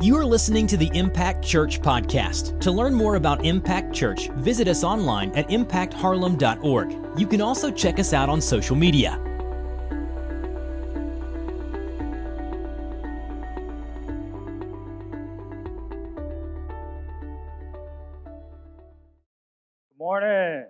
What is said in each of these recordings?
You are listening to the Impact Church podcast. To learn more about Impact Church, visit us online at impactharlem.org. You can also check us out on social media. Good morning.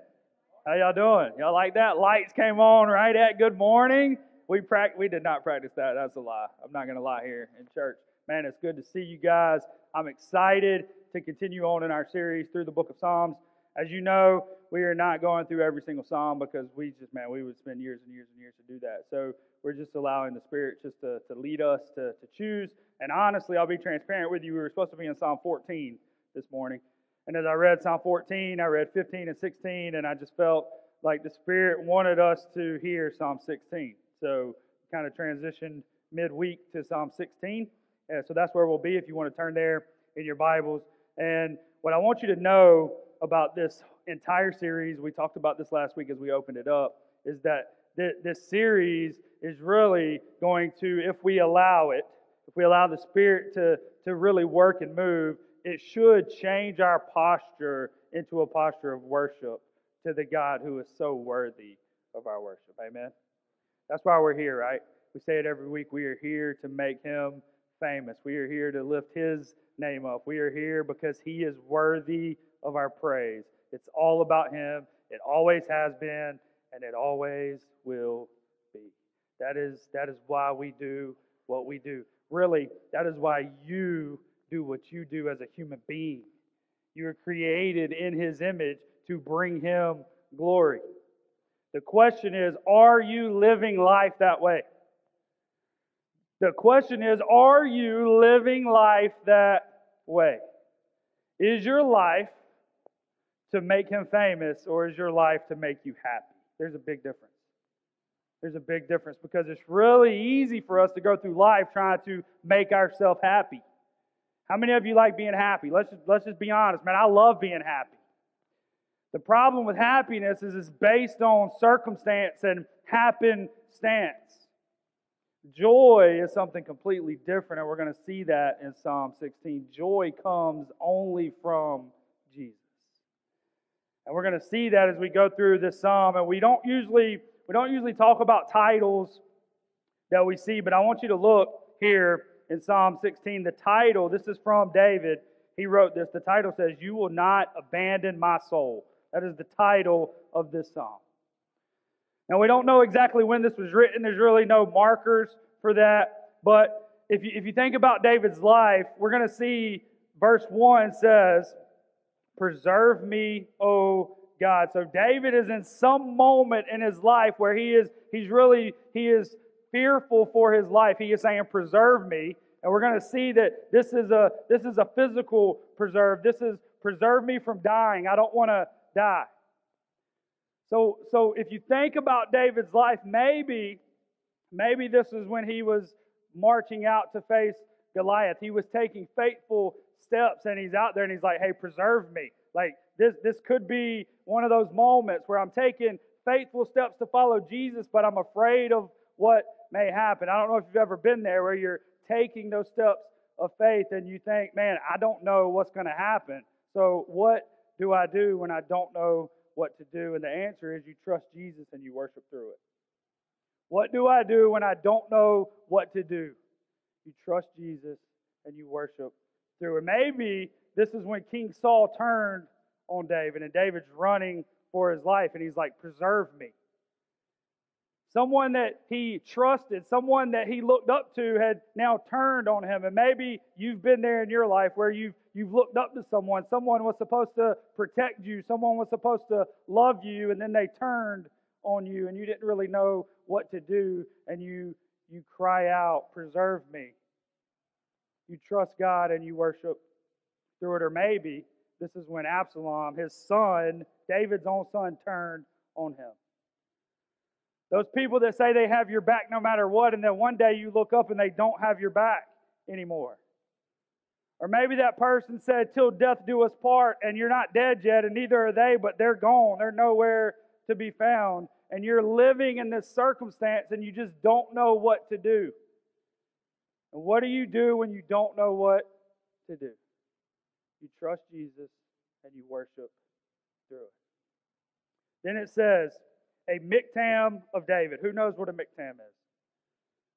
How y'all doing? Y'all like that? Lights came on right at good morning. We did not practice that. That's a lie. I'm not going to lie here in church. Man, it's good to see you guys. I'm excited to continue on in our series through the book of Psalms. As you know, we are not going through every single Psalm because we would spend years and years and years to do that. So we're just allowing the Spirit just to lead us to choose. And honestly, I'll be transparent with you. We were supposed to be in Psalm 14 this morning. And as I read Psalm 14, I read 15 and 16, and I just felt like the Spirit wanted us to hear Psalm 16. So kind of transitioned midweek to Psalm 16. And so that's where we'll be if you want to turn there in your Bibles. And what I want you to know about this entire series, we talked about this last week as we opened it up, is that this series is really going to, if we allow the Spirit to really work and move, it should change our posture into a posture of worship to the God who is so worthy of our worship. Amen? That's why we're here, right? We say it every week. We are here to make Him famous. We are here to lift His name up. We are here because He is worthy of our praise. It's all about Him. It always has been, and it always will be. That is why we do what we do. Really, that is why you do what you do as a human being. You are created in His image to bring Him glory. The question is, are you living life that way? The question is, are you living life that way? Is your life to make Him famous, or is your life to make you happy? There's a big difference. There's a big difference because it's really easy for us to go through life trying to make ourselves happy. How many of you like being happy? Let's just be honest, man. I love being happy. The problem with happiness is it's based on circumstance and happenstance. Joy is something completely different, and we're going to see that in Psalm 16. Joy comes only from Jesus. And we're going to see that as we go through this psalm. And we don't usually talk about titles that we see, but I want you to look here in Psalm 16. The title, this is from David. He wrote this. The title says, "You will not abandon my soul." That is the title of this psalm. Now, we don't know exactly when this was written. There's really no markers for that. But if you think about David's life, we're going to see verse 1 says, "Preserve me, O God." So David is in some moment in his life where he is fearful for his life. He is saying, "Preserve me." And we're going to see that this is a physical preserve. This is preserve me from dying. I don't want to die. So if you think about David's life, maybe this is when he was marching out to face Goliath. He was taking faithful steps, and he's out there, and he's like, "Hey, preserve me." Like, this could be one of those moments where I'm taking faithful steps to follow Jesus, but I'm afraid of what may happen. I don't know if you've ever been there where you're taking those steps of faith, and you think, "Man, I don't know what's going to happen. So what do I do when I don't know what to do?" And the answer is you trust Jesus and you worship through it. What do I do when I don't know what to do? You trust Jesus and you worship through it. Maybe this is when King Saul turned on David, and David's running for his life, and he's like, "Preserve me." Someone that he trusted, someone that he looked up to had now turned on him. And maybe you've been there in your life where you've looked up to someone. Someone was supposed to protect you. Someone was supposed to love you, and then they turned on you, and you didn't really know what to do, and you cry out, "Preserve me." You trust God, and you worship through it. Or maybe this is when Absalom, his son, David's own son, turned on him. Those people that say they have your back no matter what, and then one day you look up and they don't have your back anymore. Or maybe that person said, "Till death do us part," and you're not dead yet, and neither are they, but they're gone. They're nowhere to be found. And you're living in this circumstance, and you just don't know what to do. And what do you do when you don't know what to do. You trust Jesus and you worship through it. Then it says, a mictam of David. Who knows what a mictam is?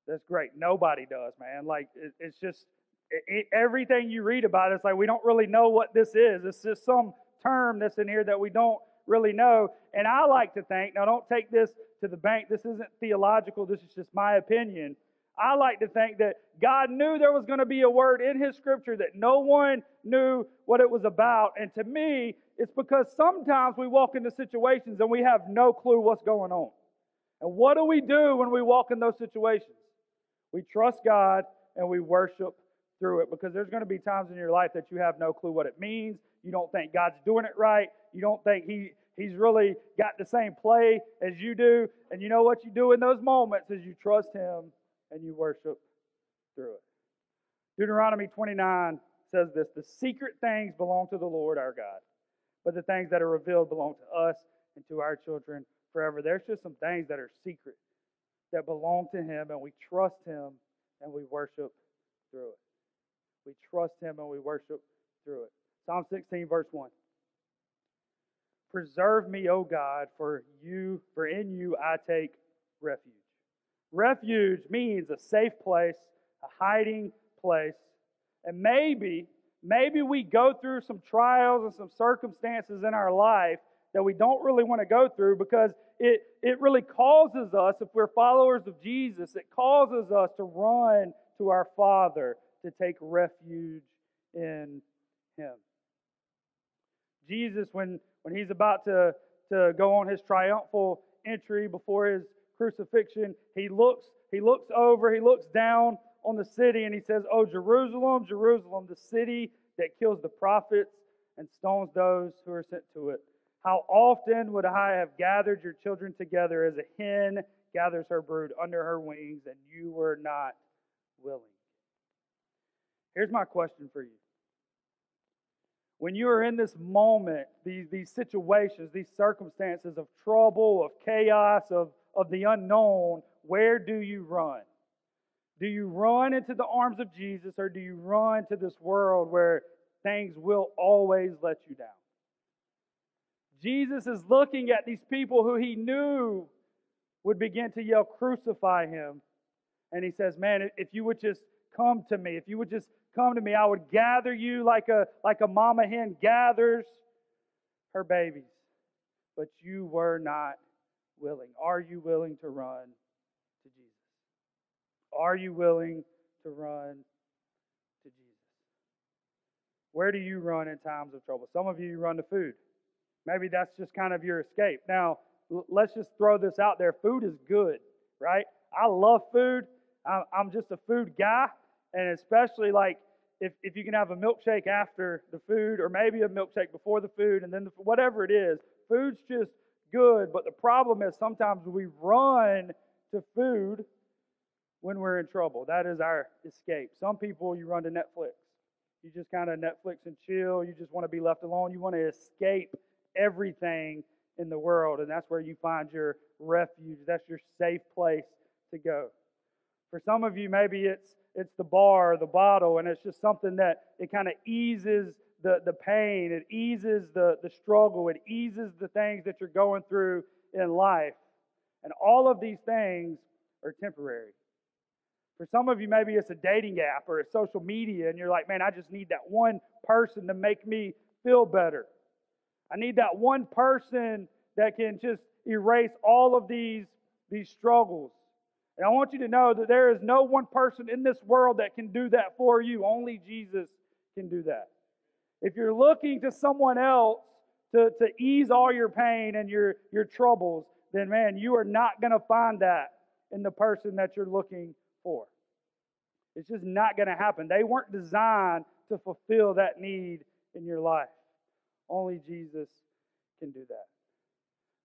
That's great. Nobody does, man. Like, it's just, everything you read about it, it's like, we don't really know what this is. It's just some term that's in here that we don't really know. And I like to think, now don't take this to the bank. This isn't theological. This is just my opinion. I like to think that God knew there was going to be a word in His Scripture that no one knew what it was about. And to me, it's because sometimes we walk into situations and we have no clue what's going on. And what do we do when we walk in those situations? We trust God and we worship through it, because there's going to be times in your life that you have no clue what it means. You don't think God's doing it right. You don't think He's really got the same play as you do. And you know what you do in those moments is you trust Him and you worship through it. Deuteronomy 29 says this: the secret things belong to the Lord our God, but the things that are revealed belong to us and to our children forever. There's just some things that are secret that belong to Him, and we trust Him and we worship through it. We trust Him and we worship through it. Psalm 16, verse 1. Preserve me, O God, for in you I take refuge. Refuge means a safe place, a hiding place. And maybe we go through some trials and some circumstances in our life that we don't really want to go through, because it really causes us, if we're followers of Jesus, it causes us to run to our Father, to take refuge in Him. Jesus, when He's about to go on His triumphal entry before His crucifixion, he looks down on the city and He says, "Oh, Jerusalem, Jerusalem, the city that kills the prophets and stones those who are sent to it. How often would I have gathered your children together as a hen gathers her brood under her wings, and you were not willing." Here's my question for you. When you are in this moment, these situations, these circumstances of trouble, of chaos, of the unknown, where do you run? Do you run into the arms of Jesus, or do you run to this world where things will always let you down? Jesus is looking at these people who He knew would begin to yell, "Crucify Him." And He says, "Man, if you would just come to me, if you would just come to me, I would gather you like a mama hen gathers her babies." But you were not willing. Are you willing to run to Jesus? Are you willing to run to Jesus? Where do you run in times of trouble? Some of you run to food. Maybe that's just kind of your escape. Now, let's just throw this out there. Food is good, right? I love food. I'm just a food guy. And especially like if you can have a milkshake after the food, or maybe a milkshake before the food, and then whatever it is, food's just good. But the problem is sometimes we run to food when we're in trouble. That is our escape. Some people, you run to Netflix. You just kind of Netflix and chill. You just want to be left alone. You want to escape everything in the world. And that's where you find your refuge. That's your safe place to go. For some of you, maybe it's the bar or the bottle, and it's just something that it kind of eases the pain, it eases the struggle, it eases the things that you're going through in life. And all of these things are temporary. For some of you, maybe it's a dating app or it's social media, and you're like, "Man, I just need that one person to make me feel better. I need that one person that can just erase all of these struggles." And I want you to know that there is no one person in this world that can do that for you. Only Jesus can do that. If you're looking to someone else to ease all your pain and your troubles, then, man, you are not going to find that in the person that you're looking for. It's just not going to happen. They weren't designed to fulfill that need in your life. Only Jesus can do that.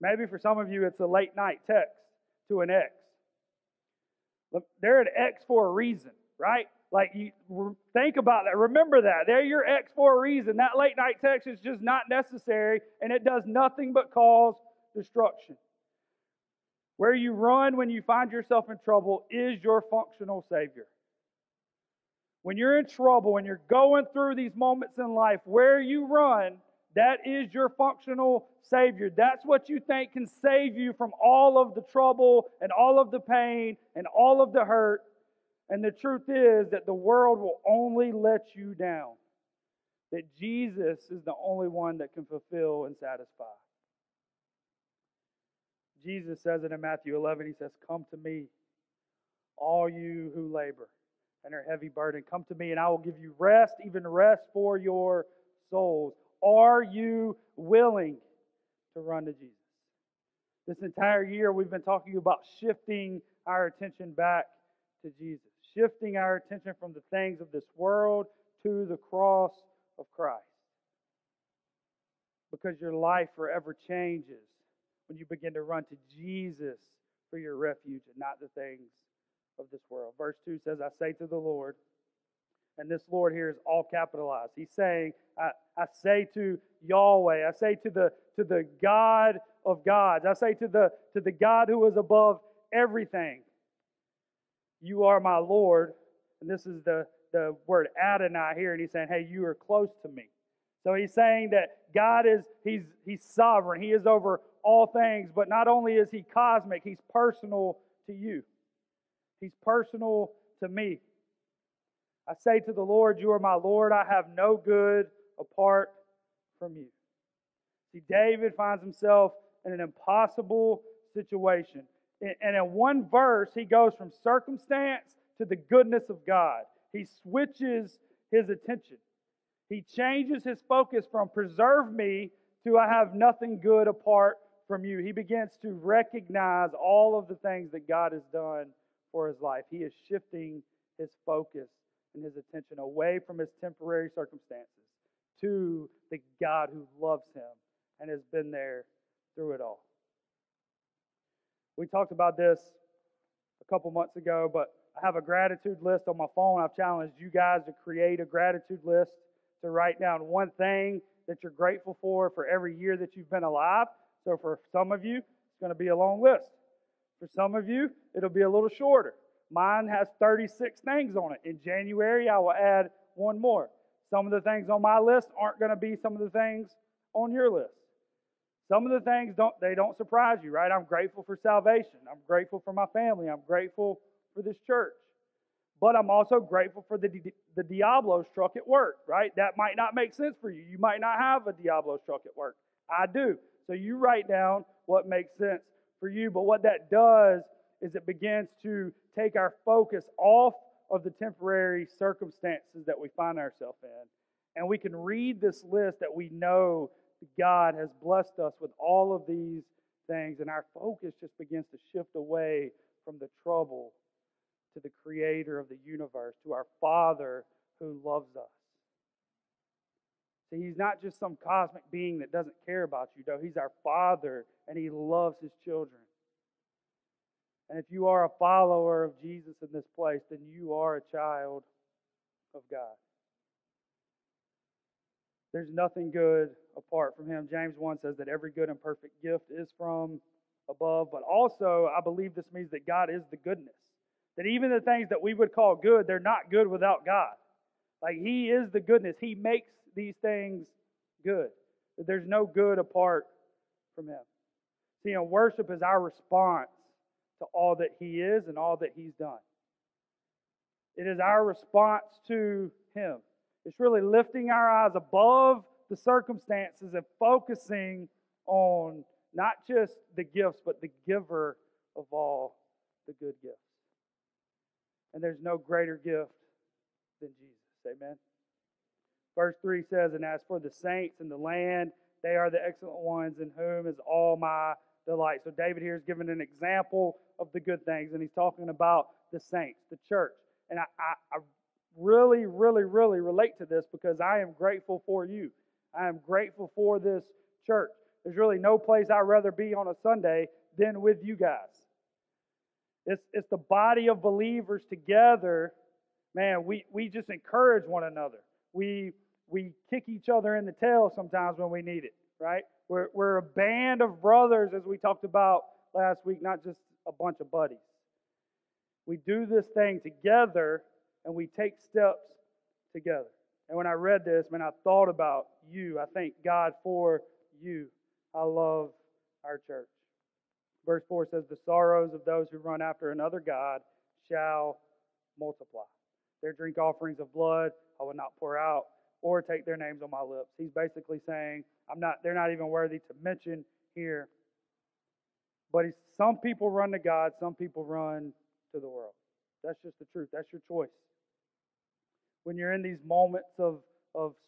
Maybe for some of you, it's a late night text to an ex. They're an ex for a reason, right? Like, you think about that. Remember that. They're your ex for a reason. That late night text is just not necessary, and it does nothing but cause destruction. Where you run when you find yourself in trouble is your functional Savior. when you're in trouble, when you're going through these moments in life, where you run, that is your functional Savior. That's what you think can save you from all of the trouble and all of the pain and all of the hurt. And the truth is that the world will only let you down. That Jesus is the only one that can fulfill and satisfy. Jesus says it in Matthew 11. He says, "Come to me, all you who labor and are heavy burdened. Come to me and I will give you rest, even rest for your souls." Are you willing to run to Jesus? This entire year we've been talking about shifting our attention back to Jesus. Shifting our attention from the things of this world to the cross of Christ. Because your life forever changes when you begin to run to Jesus for your refuge and not the things of this world. Verse 2 says, "I say to the Lord," and this Lord here is all capitalized. He's saying, I say to Yahweh, I say to the God of gods, I say to the God who is above everything. "You are my Lord," and this is the word Adonai here, and he's saying, "Hey, you are close to me." So he's saying that God is, he's sovereign, he is over all things, but not only is he cosmic, he's personal to you. He's personal to me. "I say to the Lord, you are my Lord. I have no good apart from you." See, David finds himself in an impossible situation. And in one verse, he goes from circumstance to the goodness of God. He switches his attention. He changes his focus from "preserve me" to "I have nothing good apart from you." He begins to recognize all of the things that God has done for his life. He is shifting his focus and his attention away from his temporary circumstances to the God who loves him and has been there through it all. We talked about this a couple months ago, but I have a gratitude list on my phone. I've challenged you guys to create a gratitude list, to write down one thing that you're grateful for every year that you've been alive. So for some of you, it's going to be a long list. For some of you, it'll be a little shorter. Mine has 36 things on it. In January, I will add one more. Some of the things on my list aren't going to be some of the things on your list. Some of the things, they don't surprise you, right? I'm grateful for salvation. I'm grateful for my family. I'm grateful for this church. But I'm also grateful for the Diablo's truck at work, right? That might not make sense for you. You might not have a Diablo's truck at work. I do. So you write down what makes sense for you. But what that does is it begins to take our focus off of the temporary circumstances that we find ourselves in. And we can read this list that we know God has blessed us with all of these things, and our focus just begins to shift away from the trouble to the Creator of the universe, to our Father who loves us. See, He's not just some cosmic being that doesn't care about you, though. He's our Father, and He loves His children. And if you are a follower of Jesus in this place, then you are a child of God. There's nothing good apart from Him. James 1 says that every good and perfect gift is from above. But also, I believe this means that God is the goodness. That even the things that we would call good, they're not good without God. Like, He is the goodness. He makes these things good. That there's no good apart from Him. See, and worship is our response to all that He is and all that He's done. It is our response to Him. It's really lifting our eyes above the circumstances and focusing on not just the gifts, but the giver of all the good gifts. And there's no greater gift than Jesus. Amen. Verse 3 says, "And as for the saints in the land, they are the excellent ones in whom is all my delight." So David here is giving an example of the good things, and he's talking about the saints, the church. And I really relate to this because I am grateful for you. I am grateful for this church. There's really no place I'd rather be on a Sunday than with you guys. It's the body of believers together. Man, we just encourage one another. We kick each other in the tail sometimes when we need it, right? We're a band of brothers, as we talked about last week, not just a bunch of buddies. We do this thing together, and we take steps together. And when I read this, man, I thought about you. I thank God for you. I love our church. Verse 4 says, the sorrows of those who run after another God shall multiply. Their drink offerings of blood I will not pour out, or take their names on my lips. He's basically saying, they're not even worthy to mention here. But some people run to God, some people run to the world. That's just the truth. That's your choice. When you're in these moments of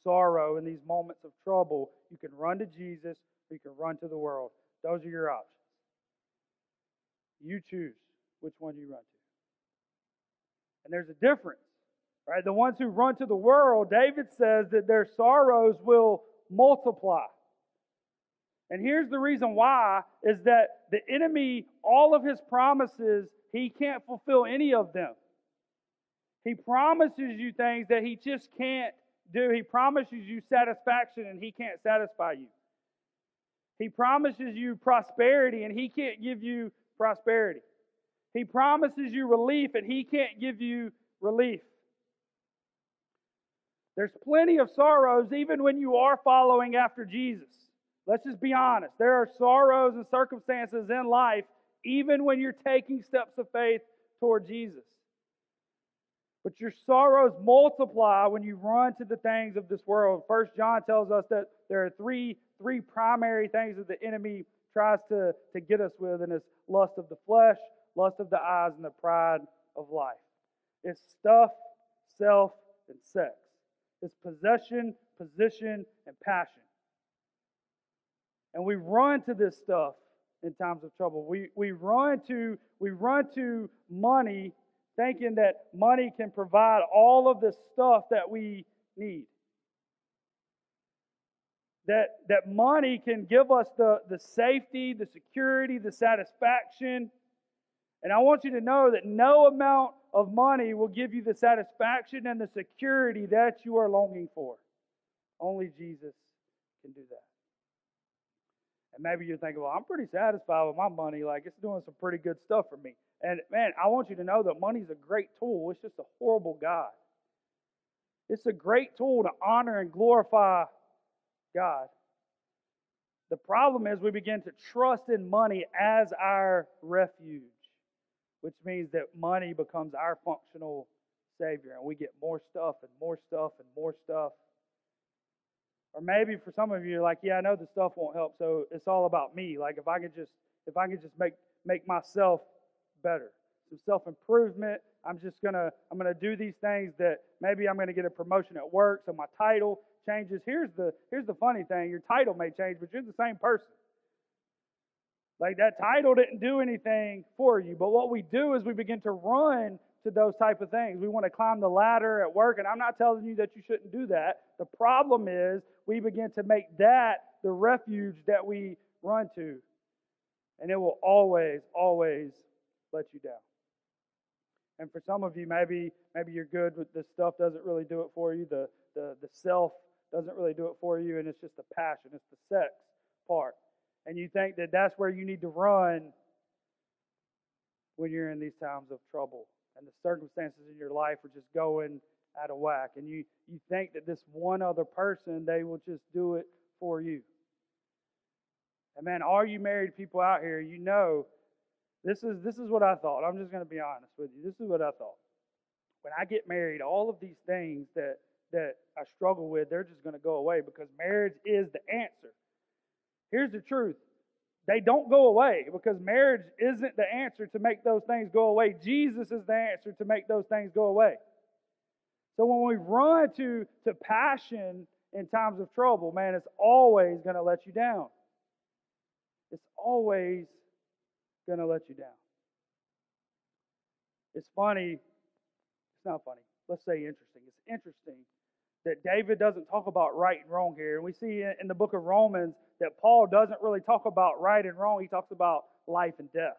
sorrow, in these moments of trouble, you can run to Jesus or you can run to the world. Those are your options. You choose which one you run to. And there's a difference, right? The ones who run to the world, David says that their sorrows will multiply. And here's the reason why, is that the enemy, all of his promises, he can't fulfill any of them. He promises you things that he just can't do. He promises you satisfaction and he can't satisfy you. He promises you prosperity and he can't give you prosperity. He promises you relief and he can't give you relief. There's plenty of sorrows even when you are following after Jesus. Let's just be honest. There are sorrows and circumstances in life even when you're taking steps of faith toward Jesus. But your sorrows multiply when you run to the things of this world. First John tells us that there are three primary things that the enemy tries to get us with, and it's lust of the flesh, lust of the eyes, and the pride of life. It's stuff, self, and sex. It's possession, position, and passion. And we run to this stuff in times of trouble. We run to money, thinking that money can provide all of the stuff that we need. That money can give us the safety, the security, the satisfaction. And I want you to know that no amount of money will give you the satisfaction and the security that you are longing for. Only Jesus can do that. And maybe you're thinking, well, I'm pretty satisfied with my money. Like, it's doing some pretty good stuff for me. And man, I want you to know that money's a great tool. It's just a horrible God. It's a great tool to honor and glorify God. The problem is we begin to trust in money as our refuge, which means that money becomes our functional savior, and we get more stuff and more stuff and more stuff. Or maybe for some of you, you're like, yeah, I know the stuff won't help, so it's all about me. Like, if I could just make myself better, some self-improvement. I'm gonna do these things that maybe I'm gonna get a promotion at work, so my title changes. Here's the funny thing: your title may change, but you're the same person. Like, that title didn't do anything for you. But what we do is we begin to run to those type of things. We want to climb the ladder at work, and I'm not telling you that you shouldn't do that. The problem is we begin to make that the refuge that we run to, and it will always, always let you down. And for some of you, maybe you're good with this stuff, doesn't really do it for you. The self doesn't really do it for you, and it's just the passion, it's the sex part. And you think that that's where you need to run when you're in these times of trouble and the circumstances in your life are just going out of whack. And you think that this one other person, they will just do it for you. And man, all you married people out here, you know, this is what I thought. I'm just going to be honest with you. This is what I thought. When I get married, all of these things that I struggle with, they're just going to go away because marriage is the answer. Here's the truth. They don't go away because marriage isn't the answer to make those things go away. Jesus is the answer to make those things go away. So when we run to passion in times of trouble, man, it's always going to let you down. It's always going to let you down. It's funny. It's not funny. Let's say interesting. It's interesting that David doesn't talk about right and wrong here. And we see in the book of Romans that Paul doesn't really talk about right and wrong. He talks about life and death.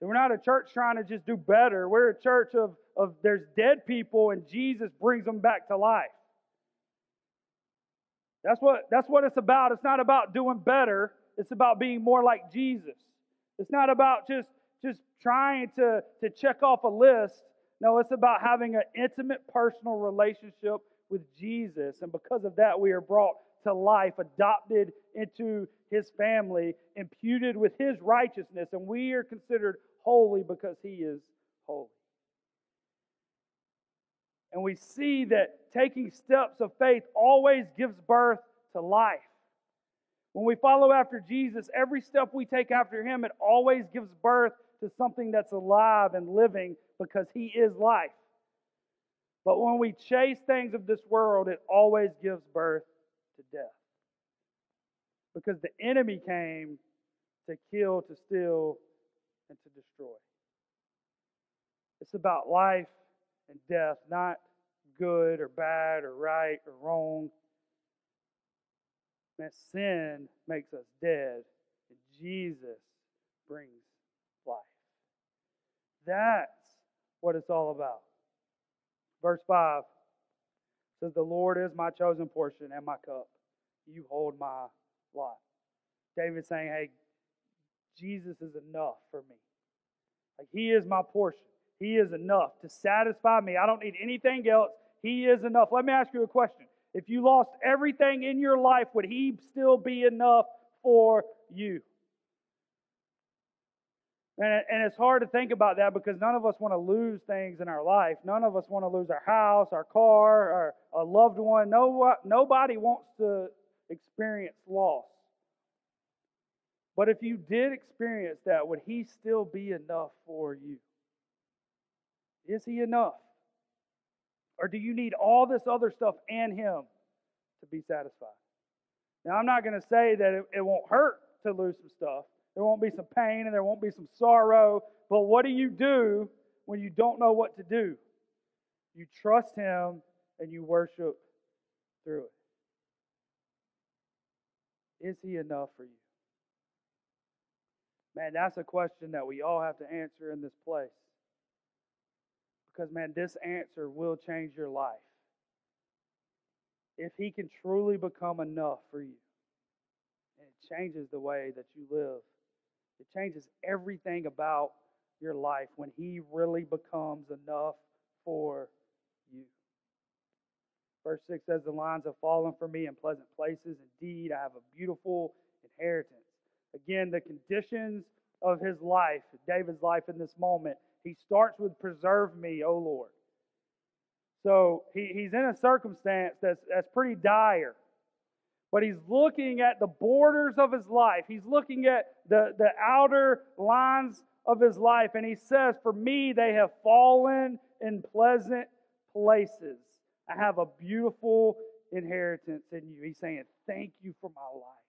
And we're not a church trying to just do better. We're a church of there's dead people and Jesus brings them back to life. That's what it's about. It's not about doing better. It's about being more like Jesus. It's not about just trying to check off a list. No, it's about having an intimate personal relationship with Jesus. And because of that, we are brought to life, adopted into His family, imputed with His righteousness. And we are considered holy because He is holy. And we see that taking steps of faith always gives birth to life. When we follow after Jesus, every step we take after Him, it always gives birth to something that's alive and living because He is life. But when we chase things of this world, it always gives birth to death. Because the enemy came to kill, to steal, and to destroy. It's about life and death, not good or bad or right or wrong. That sin makes us dead, and Jesus brings life. That's what it's all about. Verse 5 says, "The Lord is my chosen portion and my cup. You hold my lot." David's saying, hey, Jesus is enough for me. Like, He is my portion. He is enough to satisfy me. I don't need anything else. He is enough. Let me ask you a question. If you lost everything in your life, would He still be enough for you? And it's hard to think about that because none of us want to lose things in our life. None of us want to lose our house, our car, our loved one. Nobody wants to experience loss. But if you did experience that, would He still be enough for you? Is He enough? Or do you need all this other stuff and Him to be satisfied? Now, I'm not going to say that it won't hurt to lose some stuff. There won't be some pain and there won't be some sorrow. But what do when you don't know what to do? You trust Him and you worship through it. Is He enough for you? Man, that's a question that we all have to answer in this place. Because, man, this answer will change your life. If He can truly become enough for you, and it changes the way that you live. It changes everything about your life when He really becomes enough for you. Verse 6 says, "The lines have fallen for me in pleasant places. Indeed, I have a beautiful inheritance." Again, the conditions of his life, David's life in this moment, he starts with, "Preserve me, O Lord." So he's in a circumstance that's pretty dire. But he's looking at the borders of his life. He's looking at the outer lines of his life. And he says, "For me, they have fallen in pleasant places. I have a beautiful inheritance in you." He's saying, thank you for my life.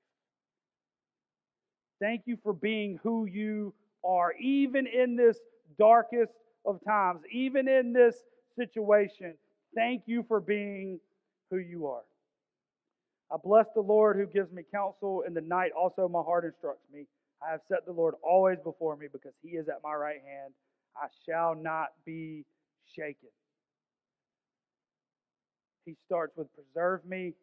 Thank you for being who you are, even in this darkest of times, even in this situation. Thank you for being who you are. "I bless the Lord who gives me counsel. In the night also my heart instructs me. I have set the Lord always before me because He is at my right hand. I shall not be shaken." He starts with "Preserve me,"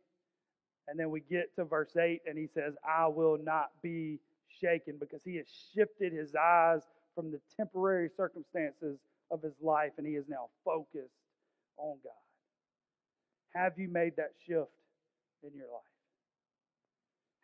and then we get to verse 8 and he says, "I will not be shaken," because he has shifted his eyes from the temporary circumstances of his life and he is now focused on God. Have you made that shift in your life?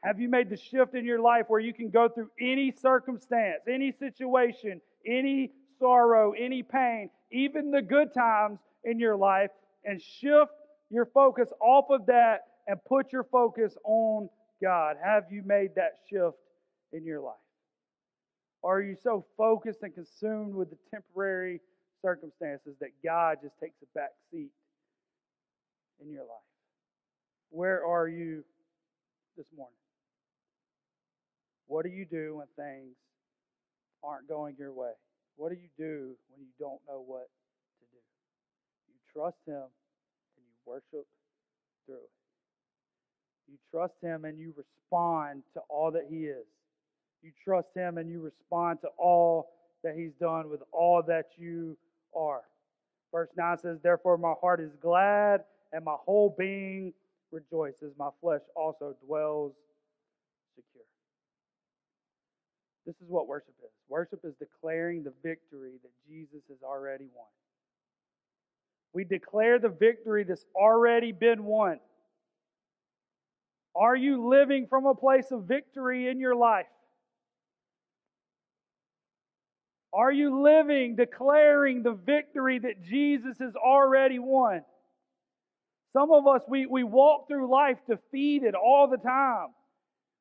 Have you made the shift in your life where you can go through any circumstance, any situation, any sorrow, any pain, even the good times in your life, and shift your focus off of that and put your focus on God? Have you made that shift in your life? Or are you so focused and consumed with the temporary circumstances that God just takes a back seat in your life? Where are you this morning? What do you do when things aren't going your way? What do you do when you don't know what to do? You trust Him and you worship through it. You trust Him and you respond to all that He is. You trust Him and you respond to all that He's done with all that you are. Verse 9 says, "Therefore my heart is glad and my whole being rejoices. My flesh also dwells secure." This is what worship is. Worship is declaring the victory that Jesus has already won. We declare the victory that's already been won. Are you living from a place of victory in your life? Are you living, declaring the victory that Jesus has already won? Some of us, we walk through life defeated all the time.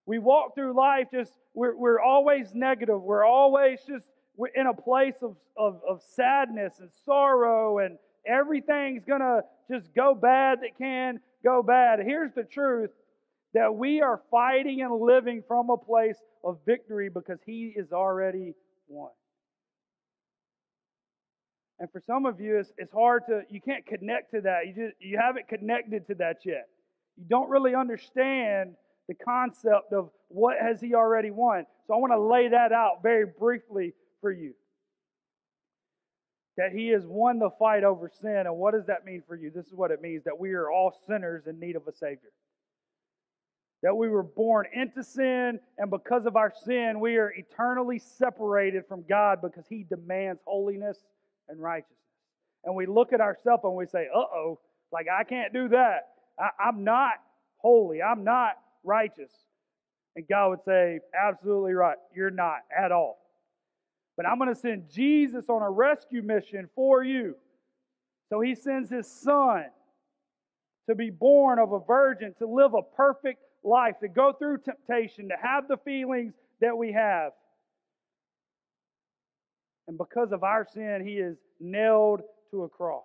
We walk through life just, we're always negative. We're always just we're in a place of sadness and sorrow, and everything's going to just go bad that can go bad. Here's the truth, that we are fighting and living from a place of victory because He is already won. And for some of you, it's hard to, you can't connect to that. You haven't connected to that yet. You don't really understand the concept of what has He already won. So I want to lay that out very briefly for you. That He has won the fight over sin. And what does that mean for you? This is what it means, that we are all sinners in need of a Savior. That we were born into sin, and because of our sin, we are eternally separated from God because He demands holiness and righteousness. And we look at ourselves and we say, uh-oh, like I can't do that. I'm not holy. I'm not righteous. And God would say, absolutely right. You're not at all. But I'm going to send Jesus on a rescue mission for you. So He sends His Son to be born of a virgin, to live a perfect life, to go through temptation, to have the feelings that we have. And because of our sin, He is nailed to a cross.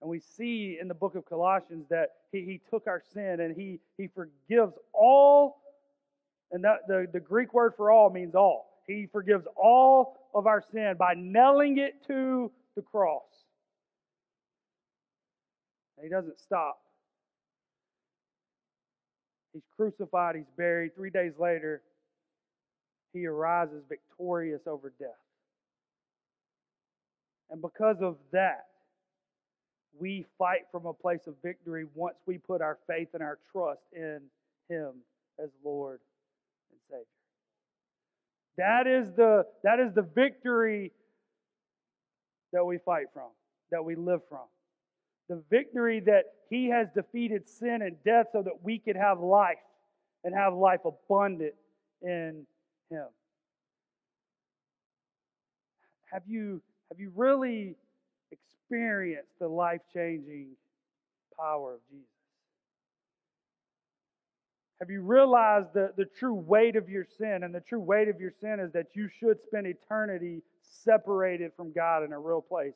And we see in the book of Colossians that he took our sin and he forgives all. And that, the Greek word for all means all. He forgives all of our sin by nailing it to the cross. And He doesn't stop. He's crucified. He's buried. 3 days later, He arises victorious over death. And because of that, we fight from a place of victory once we put our faith and our trust in Him as Lord and Savior. That is the victory that we fight from, that we live from. The victory that He has defeated sin and death so that we could have life and have life abundant in Him. Have you really experienced the life-changing power of Jesus? Have you realized the true weight of your sin? And the true weight of your sin is that you should spend eternity separated from God in a real place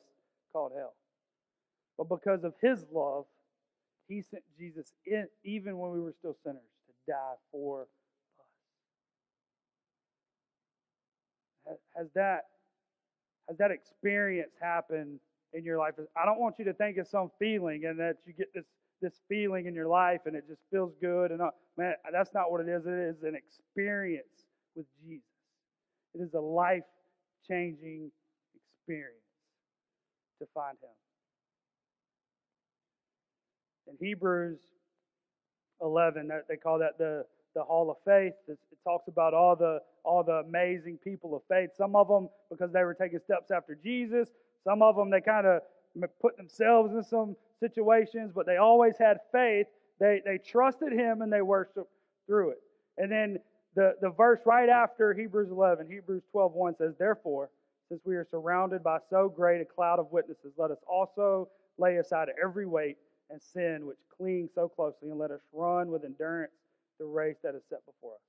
called hell. But because of His love, He sent Jesus in, even when we were still sinners, to die for us. Has that experience happened in your life? I don't want you to think it's some feeling and that you get this feeling in your life and it just feels good. And man, that's not what it is. It is an experience with Jesus. It is a life-changing experience to find Him. In Hebrews 11, they call that the Hall of Faith. It talks about all the amazing people of faith. Some of them, because they were taking steps after Jesus. Some of them, they kind of put themselves in some situations, but they always had faith. They trusted Him and they worshiped through it. And then the verse right after Hebrews 11, Hebrews 12:1 says, "Therefore, since we are surrounded by so great a cloud of witnesses, let us also lay aside every weight and sin which clings so closely, and let us run with endurance the race that is set before us,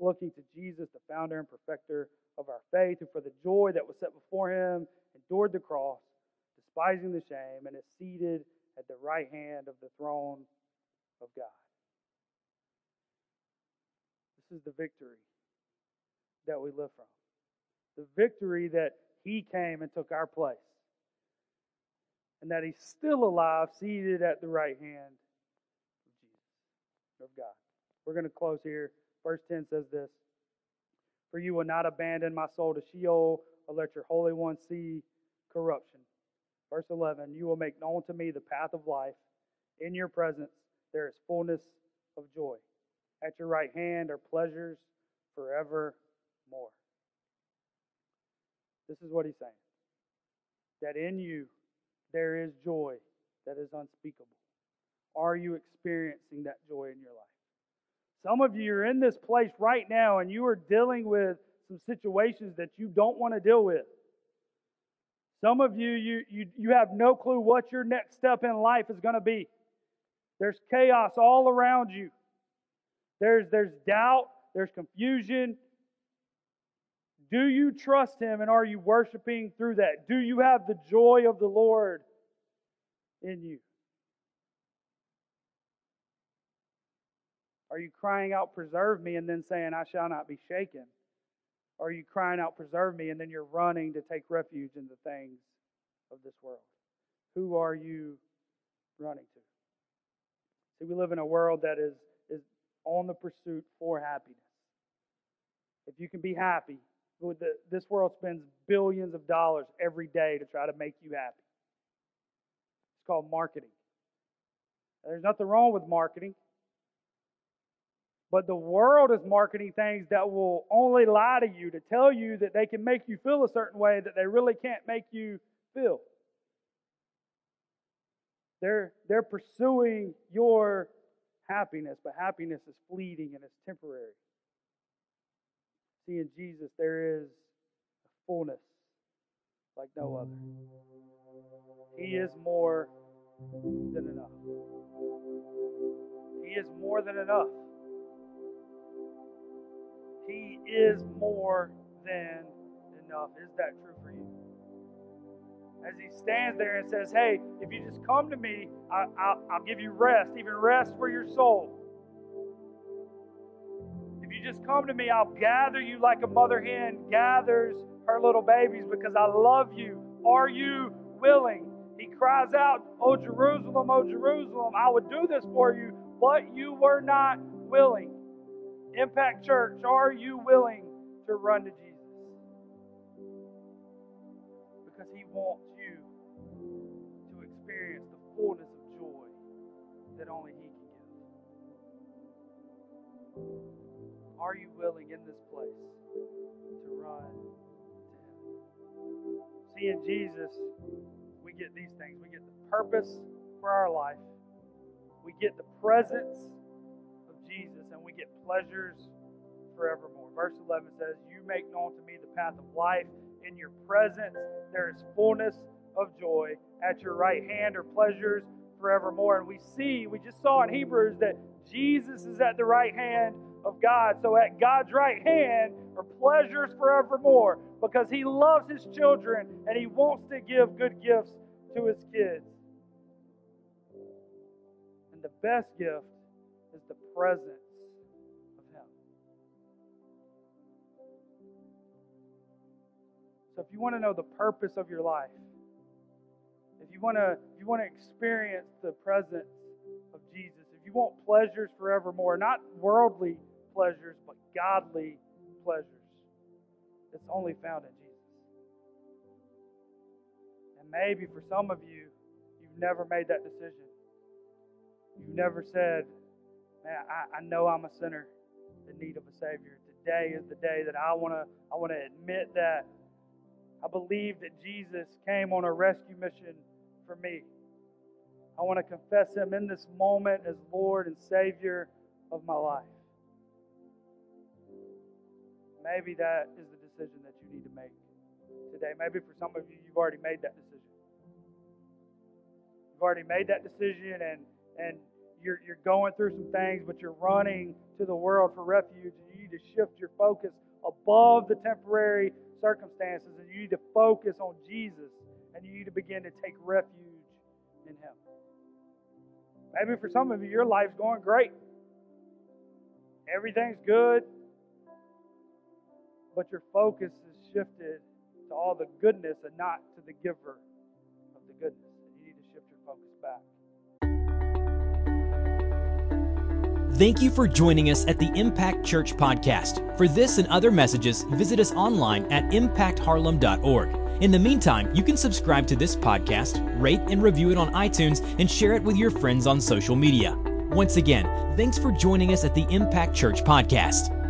looking to Jesus, the founder and perfecter of our faith, who for the joy that was set before Him endured the cross, despising the shame, and is seated at the right hand of the throne of God." This is the victory that we live from. The victory that He came and took our place. And that He's still alive, seated at the right hand of God. We're going to close here. Verse 10 says this: "For you will not abandon my soul to Sheol, or let your Holy One see corruption." Verse 11: "You will make known to me the path of life. In your presence there is fullness of joy. At your right hand are pleasures forevermore." This is what He's saying. that in you there is joy that is unspeakable. Are you experiencing that joy in your life? Some of you are in this place right now and you are dealing with some situations that you don't want to deal with. Some of you, you have no clue what your next step in life is going to be. There's chaos all around you. There's doubt. There's confusion. Do you trust Him and are you worshiping through that? Do you have the joy of the Lord in you? Are you crying out, "Preserve me," and then saying, "I shall not be shaken"? Or are you crying out, "Preserve me," and then you're running to take refuge in the things of this world? Who are you running to? See, we live in a world that is on the pursuit for happiness. If you can be happy, this world spends billions of dollars every day to try to make you happy. It's called marketing. There's nothing wrong with marketing. But the world is marketing things that will only lie to you to tell you that they can make you feel a certain way that they really can't make you feel. They're pursuing your happiness, but happiness is fleeting and it's temporary. See, in Jesus, there is a fullness like no other. He is more than enough. He is more than enough. He is more than enough. Is that true for you? As He stands there and says, "Hey, if you just come to me, I'll give you rest, even rest for your soul. If you just come to me, I'll gather you like a mother hen gathers her little babies because I love you. Are you willing?" He cries out, "O Jerusalem, O Jerusalem, I would do this for you, but you were not willing." Impact Church, are you willing to run to Jesus? Because He wants you to experience the fullness of joy that only He can give. Are you willing in this place to run to Him? See, in Jesus, we get these things. We get the purpose for our life. We get the presence Jesus, and we get pleasures forevermore. Verse 11 says, "You make known to me the path of life. In your presence there is fullness of joy. At your right hand are pleasures forevermore." And we just saw in Hebrews that Jesus is at the right hand of God. So at God's right hand are pleasures forevermore because He loves His children and He wants to give good gifts to His kids. And the best gift is the presence of Him. So if you want to know the purpose of your life, if you want to experience the presence of Jesus, if you want pleasures forevermore, not worldly pleasures, but godly pleasures, it's only found in Jesus. And maybe for some of you, you've never made that decision. You've never said, "Man, I know I'm a sinner in need of a Savior. Today is the day that I want to admit that I believe that Jesus came on a rescue mission for me. I want to confess Him in this moment as Lord and Savior of my life." Maybe that is the decision that you need to make today. Maybe for some of you, you've already made that decision. You've already made that decision and you're going through some things, but you're running to the world for refuge. You need to shift your focus above the temporary circumstances, and you need to focus on Jesus, and you need to begin to take refuge in Him. Maybe for some of you, your life's going great. Everything's good, but your focus is shifted to all the goodness and not to the giver of the goodness. You need to shift your focus back. Thank you for joining us at the Impact Church podcast. For this and other messages, visit us online at impactharlem.org. In the meantime, you can subscribe to this podcast, rate and review it on iTunes, and share it with your friends on social media. Once again, thanks for joining us at the Impact Church podcast.